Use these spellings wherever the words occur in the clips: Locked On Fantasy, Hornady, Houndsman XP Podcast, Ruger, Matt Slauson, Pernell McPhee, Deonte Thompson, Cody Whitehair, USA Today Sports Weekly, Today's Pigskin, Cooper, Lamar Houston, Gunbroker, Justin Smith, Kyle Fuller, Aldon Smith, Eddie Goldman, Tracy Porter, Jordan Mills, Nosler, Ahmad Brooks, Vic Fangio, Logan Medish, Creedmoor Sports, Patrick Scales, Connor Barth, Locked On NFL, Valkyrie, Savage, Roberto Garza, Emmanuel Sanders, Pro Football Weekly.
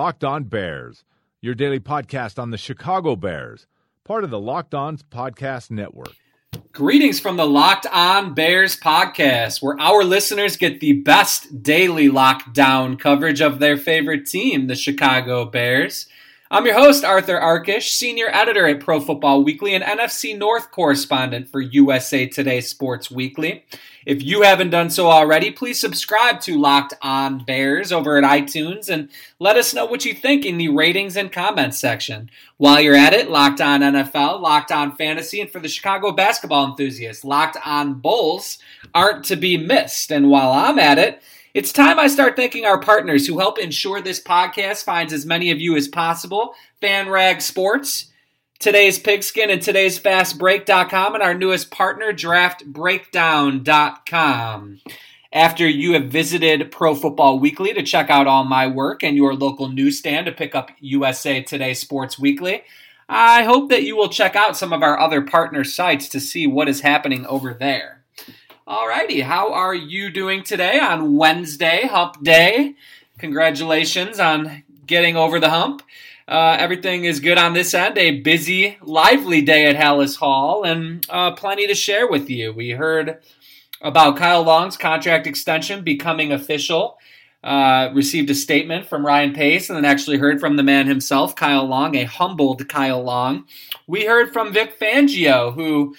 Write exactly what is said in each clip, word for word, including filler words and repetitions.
Locked On Bears, your daily podcast on the Chicago Bears, part of the Locked On Podcast Network. Greetings from the Locked On Bears podcast, where our listeners get the best daily lockdown coverage of their favorite team, the Chicago Bears. I'm your host, Arthur Arkish, senior editor at Pro Football Weekly and N F C North correspondent for U S A Today Sports Weekly. If you haven't done so already, please subscribe to Locked On Bears over at iTunes and let us know what you think in the ratings and comments section. While you're at it, Locked On N F L, Locked On Fantasy, and for the Chicago basketball enthusiasts, Locked On Bulls aren't to be missed. And while I'm at it, it's time I start thanking our partners who help ensure this podcast finds as many of you as possible. FanRag Sports, Today's Pigskin, and Today's Fast Break dot com, and our newest partner, Draft Breakdown dot com. After you have visited Pro Football Weekly to check out all my work and your local newsstand to pick up U S A Today Sports Weekly, I hope that you will check out some of our other partner sites to see what is happening over there. Alrighty, how are you doing today on Wednesday, hump day? Congratulations on getting over the hump. Uh, everything is good on this end. A busy, lively day at Halas Hall and uh, plenty to share with you. We heard about Kyle Long's contract extension becoming official. Uh, received a statement from Ryan Pace and then actually heard from the man himself, Kyle Long, a humbled Kyle Long. We heard from Vic Fangio, who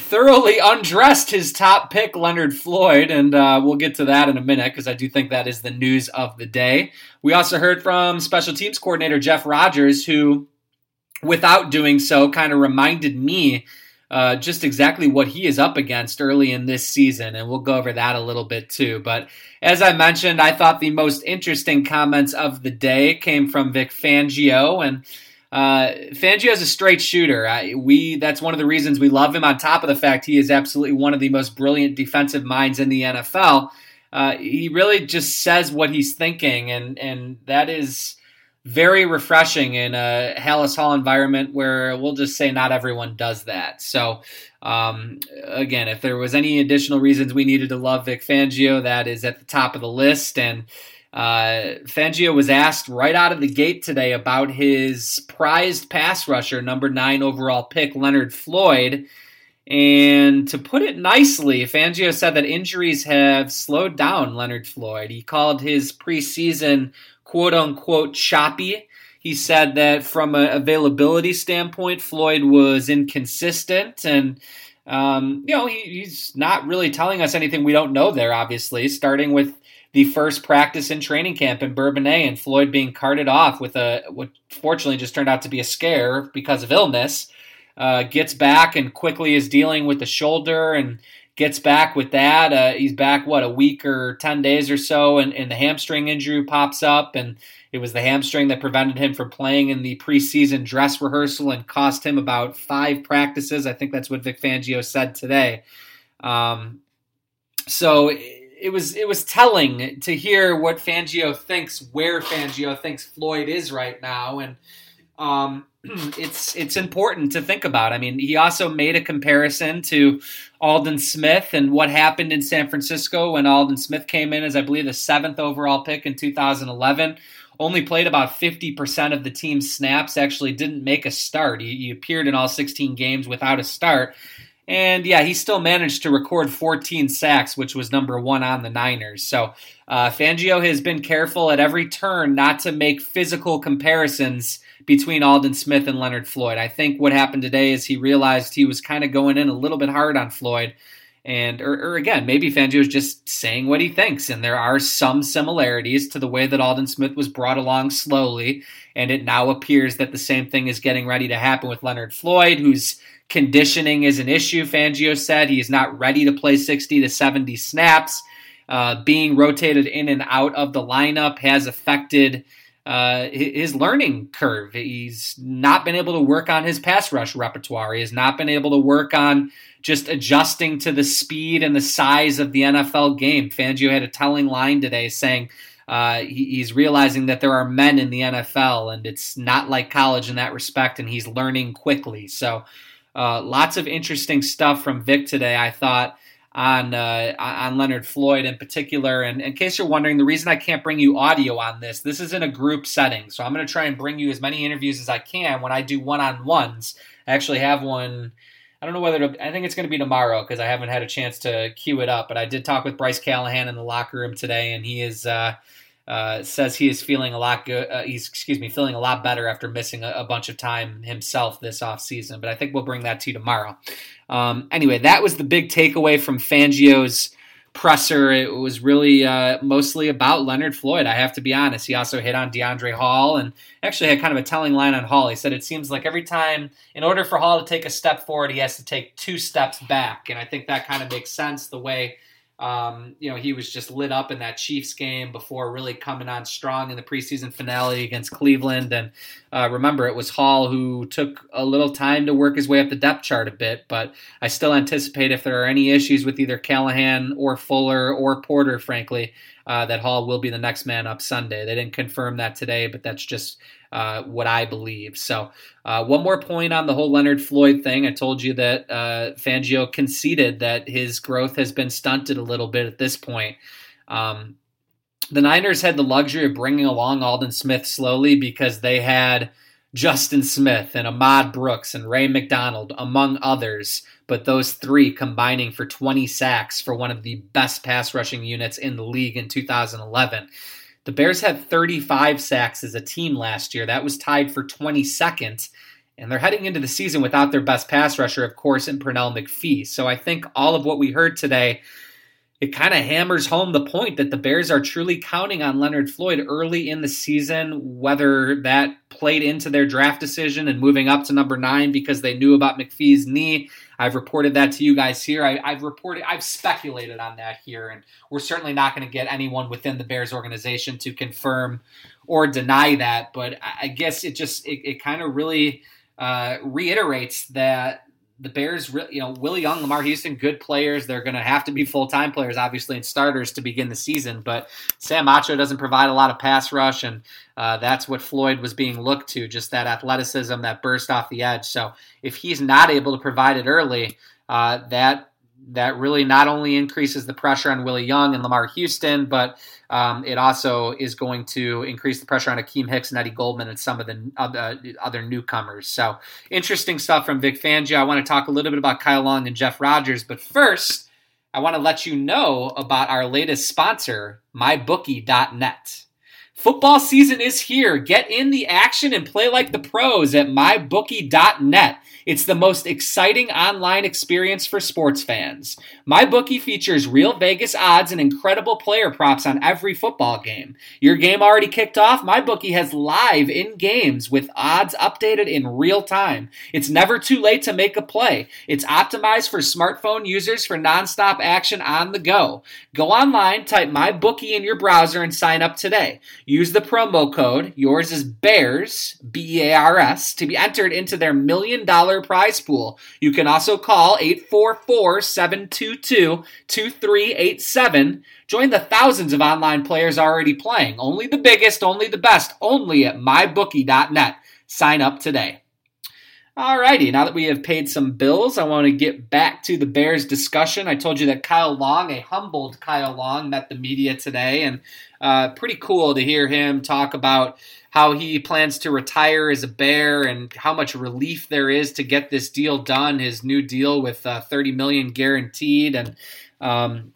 thoroughly undressed his top pick, Leonard Floyd, and uh, we'll get to that in a minute because I do think that is the news of the day. We also heard from special teams coordinator Jeff Rodgers, who, without doing so, kind of reminded me uh, just exactly what he is up against early in this season, and we'll go over that a little bit too. But as I mentioned, I thought the most interesting comments of the day came from Vic Fangio, and Uh, Fangio is a straight shooter. I, we that's one of the reasons we love him, on top of the fact he is absolutely one of the most brilliant defensive minds in the N F L. Uh, he really just says what he's thinking, and, and that is very refreshing in a Halas Hall environment where we'll just say not everyone does that. So, um, again, if there was any additional reasons we needed to love Vic Fangio, that is at the top of the list. And Uh, Fangio was asked right out of the gate today about his prized pass rusher, number nine overall pick, Leonard Floyd. And to put it nicely, Fangio said that injuries have slowed down Leonard Floyd. He called his preseason quote-unquote choppy. He said that from an availability standpoint, Floyd was inconsistent, and um, you know, he, he's not really telling us anything we don't know there, obviously, starting with the first practice in training camp in Bourbonnais and Floyd being carted off with a what fortunately just turned out to be a scare because of illness, uh, gets back and quickly is dealing with the shoulder and gets back with that. Uh, he's back, what, a week or ten days or so, and, and the hamstring injury pops up, and it was the hamstring that prevented him from playing in the preseason dress rehearsal and cost him about five practices. I think that's what Vic Fangio said today. Um, so... It was it was telling to hear what Fangio thinks, where Fangio thinks Floyd is right now, and um, it's it's important to think about. I mean, he also made a comparison to Aldon Smith and what happened in San Francisco when Aldon Smith came in as, I believe, the seventh overall pick in two thousand eleven. Only played about fifty percent of the team's snaps, actually didn't make a start. He, he appeared in all sixteen games without a start. And, yeah, he still managed to record fourteen sacks, which was number one on the Niners. So uh, Fangio has been careful at every turn not to make physical comparisons between Aldon Smith and Leonard Floyd. I think what happened today is he realized he was kind of going in a little bit hard on Floyd. And or, or again, maybe Fangio is just saying what he thinks. And there are some similarities to the way that Aldon Smith was brought along slowly. And it now appears that the same thing is getting ready to happen with Leonard Floyd, who's conditioning is an issue, Fangio said. He is not ready to play sixty to seventy snaps. Uh, being rotated in and out of the lineup has affected uh, his learning curve. He's not been able to work on his pass rush repertoire. He has not been able to work on just adjusting to the speed and the size of the N F L game. Fangio had a telling line today saying uh, he, he's realizing that there are men in the N F L, and it's not like college in that respect, and he's learning quickly. So, Uh, lots of interesting stuff from Vic today, I thought. on uh, on Leonard Floyd in particular. And in case you're wondering, the reason I can't bring you audio on this, this is in a group setting. So I'm going to try and bring you as many interviews as I can when I do one-on-ones. I actually have one. I don't know whether to, I think it's going to be tomorrow because I haven't had a chance to queue it up. But I did talk with Bryce Callahan in the locker room today, and he is uh, uh, says he is feeling a lot good. Uh, he's excuse me, feeling a lot better after missing a, a bunch of time himself this offseason. But I think we'll bring that to you tomorrow. Um, anyway, that was the big takeaway from Fangio's presser. It was really uh, mostly about Leonard Floyd, I have to be honest. He also hit on DeAndre Hall and actually had kind of a telling line on Hall. He said it seems like every time, in order for Hall to take a step forward, he has to take two steps back. And I think that kind of makes sense the way um, you know, he was just lit up in that Chiefs game before really coming on strong in the preseason finale against Cleveland. And uh, remember, it was Hall who took a little time to work his way up the depth chart a bit, but I still anticipate if there are any issues with either Callahan or Fuller or Porter, frankly, uh, that Hall will be the next man up Sunday. They didn't confirm that today, but that's just Uh, what I believe. So uh, one more point on the whole Leonard Floyd thing. I told you that uh, Fangio conceded that his growth has been stunted a little bit at this point. Um, the Niners had the luxury of bringing along Aldon Smith slowly because they had Justin Smith and Ahmad Brooks and Ray McDonald, among others, but those three combining for twenty sacks for one of the best pass rushing units in the league in two thousand eleven. The Bears had thirty-five sacks as a team last year. That was tied for twenty-second, and they're heading into the season without their best pass rusher, of course, in Pernell McPhee. So I think all of what we heard today, it kind of hammers home the point that the Bears are truly counting on Leonard Floyd early in the season, whether that played into their draft decision and moving up to number nine because they knew about McPhee's knee. I've reported that to you guys here. I, I've reported, I've speculated on that here, and we're certainly not going to get anyone within the Bears organization to confirm or deny that. But I guess it just it, it kind of really uh, reiterates that the Bears, you know, Willie Young, Lamar Houston, good players. They're going to have to be full-time players, obviously, and starters to begin the season. But Sam Macho doesn't provide a lot of pass rush, and uh, that's what Floyd was being looked to, just that athleticism, that burst off the edge. So if he's not able to provide it early, uh, that that really not only increases the pressure on Willie Young and Lamar Houston, but um, it also is going to increase the pressure on Akeem Hicks and Eddie Goldman and some of the other, other newcomers. So interesting stuff from Vic Fangio. I want to talk a little bit about Kyle Long and Jeff Rodgers, but first I want to let you know about our latest sponsor, my bookie dot net. Football season is here. Get in the action and play like the pros at my bookie dot net. It's the most exciting online experience for sports fans. MyBookie features real Vegas odds and incredible player props on every football game. Your game already kicked off? MyBookie has live in-games with odds updated in real time. It's never too late to make a play. It's optimized for smartphone users for nonstop action on the go. Go online, type MyBookie in your browser, and sign up today. Use the promo code, yours is BEARS, B E A R S, to be entered into their million dollar prize pool. You can also call eight four four, seven two two, two three eight seven. Join the thousands of online players already playing. Only the biggest, only the best, only at my bookie dot net. Sign up today. Alrighty, now that we have paid some bills, I want to get back to the Bears discussion. I told you that Kyle Long, a humbled Kyle Long, met the media today, and uh, pretty cool to hear him talk about how he plans to retire as a Bear and how much relief there is to get this deal done, his new deal with uh, thirty million dollars guaranteed. And um,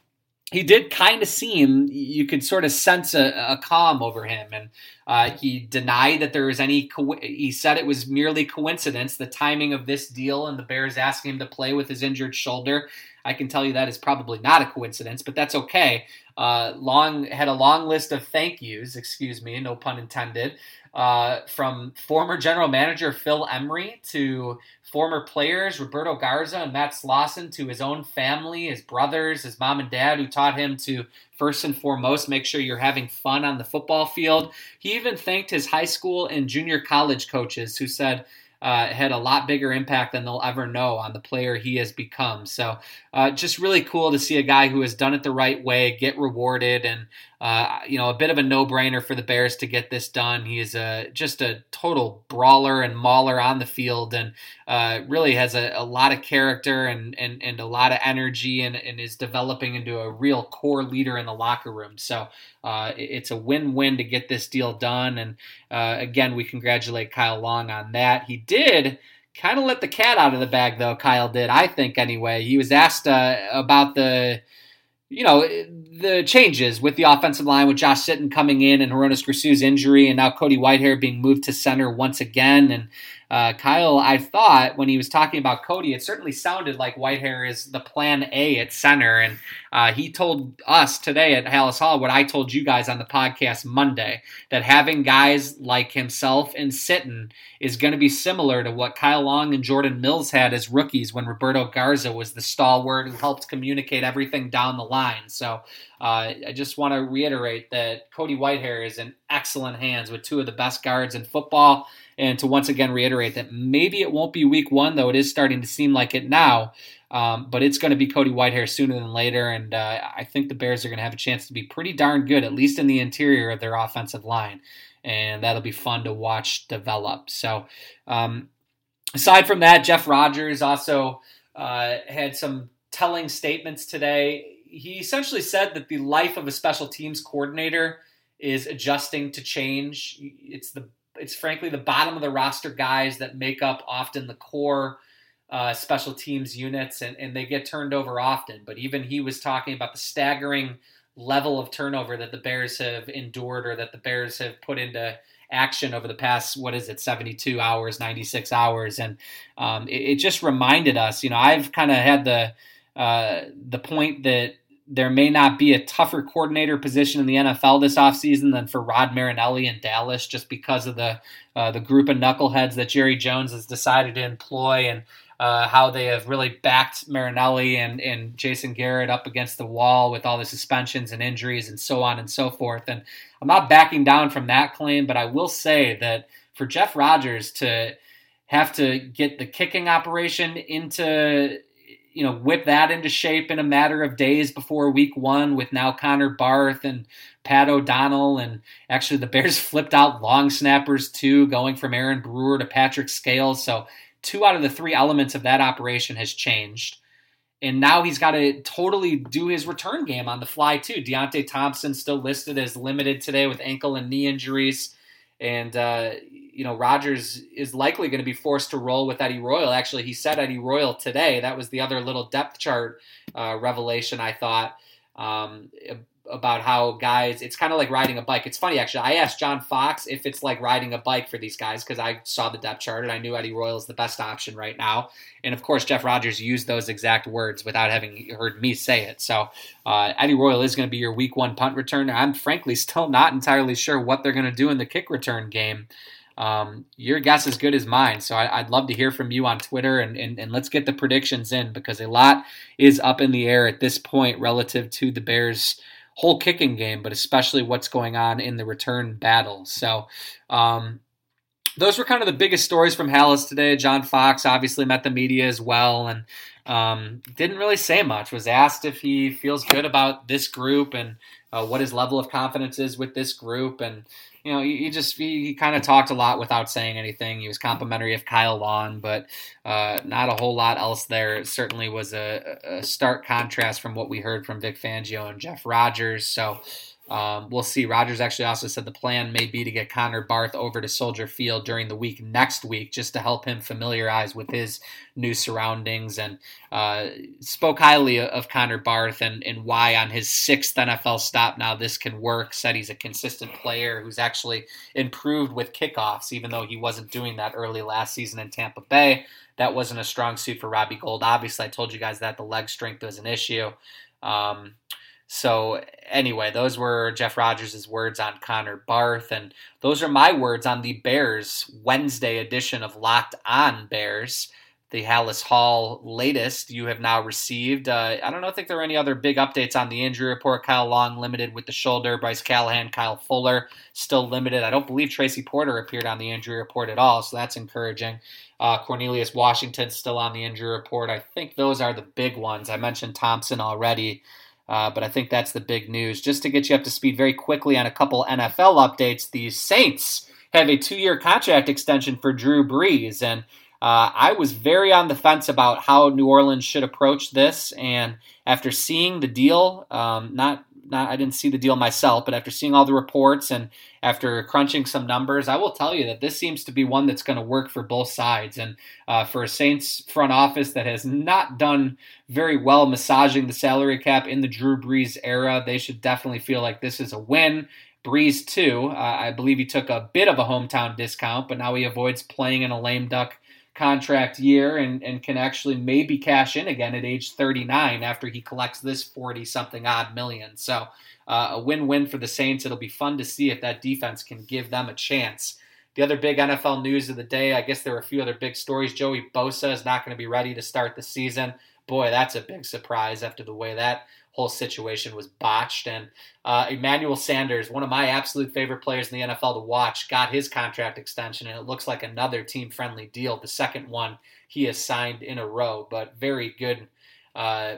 he did kind of seem, you could sort of sense a, a calm over him, and Uh, he denied that there was any co- – he said it was merely coincidence, the timing of this deal and the Bears asking him to play with his injured shoulder. I can tell you that is probably not a coincidence, but that's okay. Uh, Long had a long list of thank yous, excuse me, no pun intended, uh, from former general manager Phil Emery to former players Roberto Garza and Matt Slauson to his own family, his brothers, his mom and dad, who taught him to – first and foremost, make sure you're having fun on the football field. He even thanked his high school and junior college coaches who said uh, had a lot bigger impact than they'll ever know on the player he has become. So uh, just really cool to see a guy who has done it the right way get rewarded and Uh, you know, a bit of a no-brainer for the Bears to get this done. He is a, just a total brawler and mauler on the field, and uh, really has a, a lot of character and, and, and a lot of energy, and, and is developing into a real core leader in the locker room. So uh, it's a win-win to get this deal done. And uh, again, we congratulate Kyle Long on that. He did kind of let the cat out of the bag, though. Kyle did, I think, anyway. He was asked uh, about the... you know, the changes with the offensive line, with Josh Sitton coming in and Hronis Gursue's injury, and now Cody Whitehair being moved to center once again. And uh, Kyle, I thought when he was talking about Cody, it certainly sounded like Whitehair is the plan A at center. And uh, he told us today at Halas Hall what I told you guys on the podcast Monday, that having guys like himself and Sitton is going to be similar to what Kyle Long and Jordan Mills had as rookies when Roberto Garza was the stalwart who helped communicate everything down the line. So uh, I just want to reiterate that Cody Whitehair is in excellent hands with two of the best guards in football. And to once again reiterate that maybe it won't be week one, though it is starting to seem like it now. Um, but it's going to be Cody Whitehair sooner than later. And uh, I think the Bears are going to have a chance to be pretty darn good, at least in the interior of their offensive line. And that'll be fun to watch develop. So um, aside from that, Jeff Rodgers also uh, had some telling statements today. He essentially said that the life of a special teams coordinator is adjusting to change. It's the it's frankly the bottom of the roster guys that make up often the core uh, special teams units, and, and they get turned over often. But even he was talking about the staggering level of turnover that the Bears have endured, or that the Bears have put into action over the past, what is it, seventy-two hours, ninety-six hours. And um, it, it just reminded us, you know, I've kind of had the uh, the point that there may not be a tougher coordinator position in the N F L this offseason than for Rod Marinelli in Dallas, just because of the uh, the group of knuckleheads that Jerry Jones has decided to employ, and uh, how they have really backed Marinelli and, and Jason Garrett up against the wall with all the suspensions and injuries and so on and so forth. And I'm not backing down from that claim, but I will say that for Jeff Rodgers to have to get the kicking operation into – you know, whip that into shape in a matter of days before week one, with now Connor Barth and Pat O'Donnell. And actually the Bears flipped out long snappers too, going from Aaron Brewer to Patrick Scales. So two out of the three elements of that operation has changed. And now he's got to totally do his return game on the fly too. Deonte Thompson still listed as limited today with ankle and knee injuries. And, uh, you know, Rodgers is likely going to be forced to roll with Eddie Royal. Actually, he said Eddie Royal today. That was the other little depth chart uh, revelation, I thought, um, about how guys – it's kind of like riding a bike. It's funny, actually. I asked John Fox if it's like riding a bike for these guys, because I saw the depth chart and I knew Eddie Royal is the best option right now. And, of course, Jeff Rodgers used those exact words without having heard me say it. So uh, Eddie Royal is going to be your week one punt returner. I'm, frankly, still not entirely sure what they're going to do in the kick return game. Um, your guess is as good as mine. So I, I'd love to hear from you on Twitter, and, and, and let's get the predictions in, because a lot is up in the air at this point relative to the Bears' whole kicking game, but especially what's going on in the return battle. So, um, those were kind of the biggest stories from Halas today. John Fox obviously met the media as well, and um, didn't really say much. Was asked if he feels good about this group, and uh, what his level of confidence is with this group. And, you know, he, he just he, he kind of talked a lot without saying anything. He was complimentary of Kyle Long, but uh, not a whole lot else there. It certainly was a, a stark contrast from what we heard from Vic Fangio and Jeff Rodgers. So, Um, we'll see. Rodgers actually also said the plan may be to get Connor Barth over to Soldier Field during the week next week, just to help him familiarize with his new surroundings, and uh, spoke highly of Connor Barth and, and why on his sixth N F L stop now this can work. Said he's a consistent player who's actually improved with kickoffs, even though he wasn't doing that early last season in Tampa Bay. That wasn't a strong suit for Robbie Gould. Obviously, I told you guys that the leg strength was an issue. Um, So anyway, those were Jeff Rodgers' words on Connor Barth, and those are my words on the Bears Wednesday edition of Locked On Bears, the Halas Hall latest you have now received. Uh, I don't know, think there are any other big updates on the injury report. Kyle Long limited with the shoulder. Bryce Callahan, Kyle Fuller still limited. I don't believe Tracy Porter appeared on the injury report at all, so that's encouraging. Uh, Cornelius Washington still on the injury report. I think those are the big ones. I mentioned Thompson already. Uh, but I think that's the big news. Just to get you up to speed very quickly on a couple N F L updates, the Saints have a two-year contract extension for Drew Brees, and Uh, I was very on the fence about how New Orleans should approach this, and after seeing the deal, um, not not I didn't see the deal myself, but after seeing all the reports and after crunching some numbers, I will tell you that this seems to be one that's going to work for both sides. And uh, for a Saints front office that has not done very well massaging the salary cap in the Drew Brees era, they should definitely feel like this is a win. Brees, too, uh, I believe he took a bit of a hometown discount, but now he avoids playing in a lame duck contract year and, and can actually maybe cash in again at age thirty-nine after he collects this forty-something odd million. So uh, a win-win for the Saints. It'll be fun to see if that defense can give them a chance. The other big N F L news of the day, I guess there were a few other big stories. Joey Bosa is not going to be ready to start the season. Boy, that's a big surprise after the way that whole situation was botched. And uh, Emmanuel Sanders, one of my absolute favorite players in the N F L to watch, got his contract extension, and it looks like another team-friendly deal, the second one he has signed in a row. But very good uh,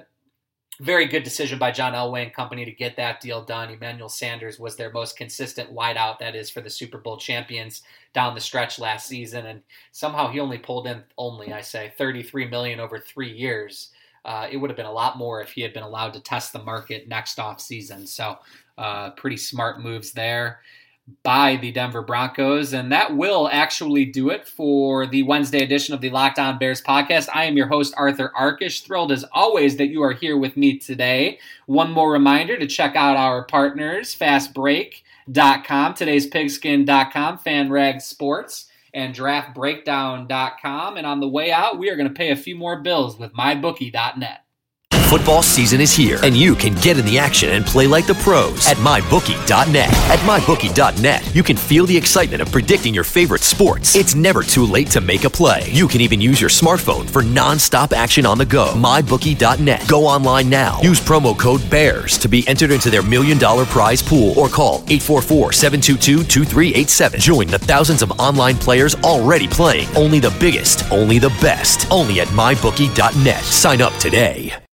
very good decision by John Elway and company to get that deal done. Emmanuel Sanders was their most consistent wideout, that is, for the Super Bowl champions down the stretch last season, and somehow he only pulled in, only, I say, thirty-three million dollars over three years. Uh, it would have been a lot more if he had been allowed to test the market next offseason. So uh, pretty smart moves there by the Denver Broncos. And that will actually do it for the Wednesday edition of the Locked On Bears podcast. I am your host, Arthur Arkish. Thrilled as always that you are here with me today. One more reminder to check out our partners, fast break dot com, today's pigskin dot com, FanRag Sports, and draft breakdown dot com. And on the way out, we are going to pay a few more bills with my bookie dot net. Football season is here, and you can get in the action and play like the pros at my bookie dot net. At my bookie dot net, you can feel the excitement of predicting your favorite sports. It's never too late to make a play. You can even use your smartphone for non-stop action on the go. my bookie dot net. Go online now. Use promo code BEARS to be entered into their million dollar prize pool or call eight four four, seven two two, two three eight seven. Join the thousands of online players already playing. Only the biggest, only the best, only at my bookie dot net. Sign up today.